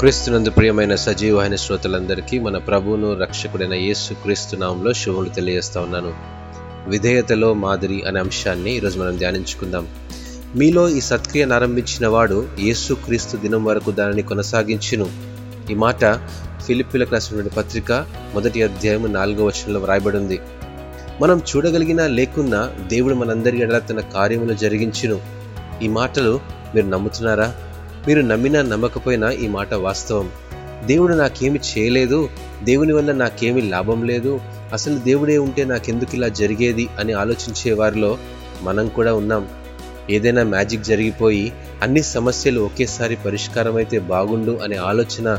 క్రీస్తునందు ప్రియమైన సజీవవాహిని శ్రోతలందరికీ మన ప్రభువును రక్షకుడైన యేసు క్రీస్తు నామములో శుభములు తెలియజేస్తా ఉన్నాను. విధేయతలో మాదిరి అనే అంశాన్ని ఈరోజు మనం ధ్యానించుకుందాం. మీలో ఈ సత్క్రియను ఆరంభించిన వాడు యేసు క్రీస్తు దినం వరకు దానిని కొనసాగించును. ఈ మాట ఫిలిప్పీయులకు రాసినటువంటి పత్రిక 1వ అధ్యాయం 4వ వచనంలో వ్రాయబడి ఉంది. మనం చూడగలిగినా లేకున్నా దేవుడు మనందరి ఎడల తన కార్యమును జరిగించును. ఈ మాటలు మీరు నమ్ముతున్నారా? మీరు నమ్మినా నమ్మకపోయినా ఈ మాట వాస్తవం. దేవుడు నాకేమి చేయలేదు, దేవుని వల్ల నాకేమి లాభం లేదు, అసలు దేవుడే ఉంటే నాకెందుకు ఇలా జరిగేది అని ఆలోచించే వారిలో మనం కూడా ఉన్నాం. ఏదైనా మ్యాజిక్ జరిగిపోయి అన్ని సమస్యలు ఒకేసారి పరిష్కారం అయితే బాగుండు అనే ఆలోచన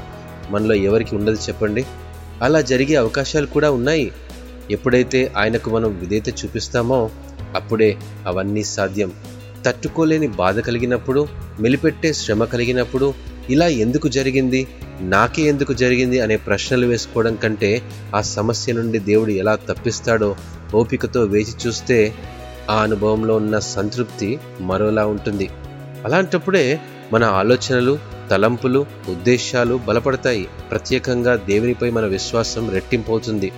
మనలో ఎవరికి ఉండదు చెప్పండి? అలా జరిగే అవకాశాలు కూడా ఉన్నాయి. ఎప్పుడైతే ఆయనకు మనం విధేయత చూపిస్తామో అప్పుడే అవన్నీ సాధ్యం. తట్టుకోలేని బాధ కలిగినప్పుడు, మెలిపెట్టే శ్రమ కలిగినప్పుడు, ఇలా ఎందుకు జరిగింది, నాకే ఎందుకు జరిగింది అనే ప్రశ్నలు వేసుకోవడం కంటే ఆ సమస్య నుండి దేవుడు ఎలా తప్పిస్తాడో ఓపికతో వేచి చూస్తే ఆ అనుభవంలో ఉన్న సంతృప్తి మరోలా ఉంటుంది. అలాంటప్పుడే మన ఆలోచనలు, తలంపులు, ఉద్దేశాలు బలపడతాయి. ప్రత్యేకంగా దేవునిపై మన విశ్వాసం రెట్టింపు అవుతుంది.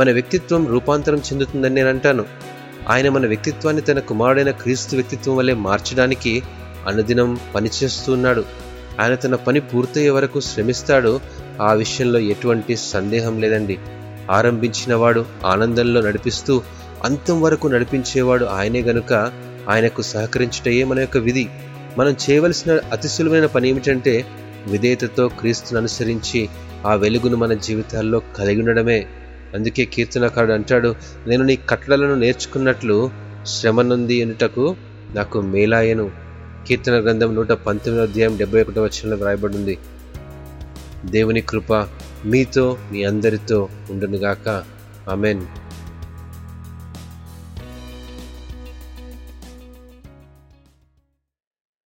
మన వ్యక్తిత్వం రూపాంతరం చెందుతుందని నేను అంటాను. ఆయన మన వ్యక్తిత్వాన్ని తన కుమారుడైన క్రీస్తు వ్యక్తిత్వం వలె మార్చడానికి అనుదినం పనిచేస్తున్నాడు. ఆయన తన పని పూర్తయ్యే వరకు శ్రమిస్తాడు. ఆ విషయంలో ఎటువంటి సందేహం లేదండి. ఆరంభించిన వాడు ఆనందంలో నడిపిస్తూ అంతం వరకు నడిపించేవాడు ఆయనే గనుక ఆయనకు సహకరించటయే మన యొక్క విధి. మనం చేయవలసిన అతి సులువైన పని ఏమిటంటే విధేయతతో క్రీస్తును అనుసరించి ఆ వెలుగును మన జీవితాల్లో కలిగి ఉండడమే. అందుకే కీర్తనకారుడు అంటాడు, నేను నీ కట్టడలను నేర్చుకున్నట్లు శ్రమ నుండి ఎనుటకు నాకు మేలాయను. కీర్తన గ్రంథం 119వ అధ్యాయం 71వ వచనంలో వ్రాయబడి ఉంది. దేవుని కృప మీతో మీ అందరితో ఉండునుగాక. ఆమెన్.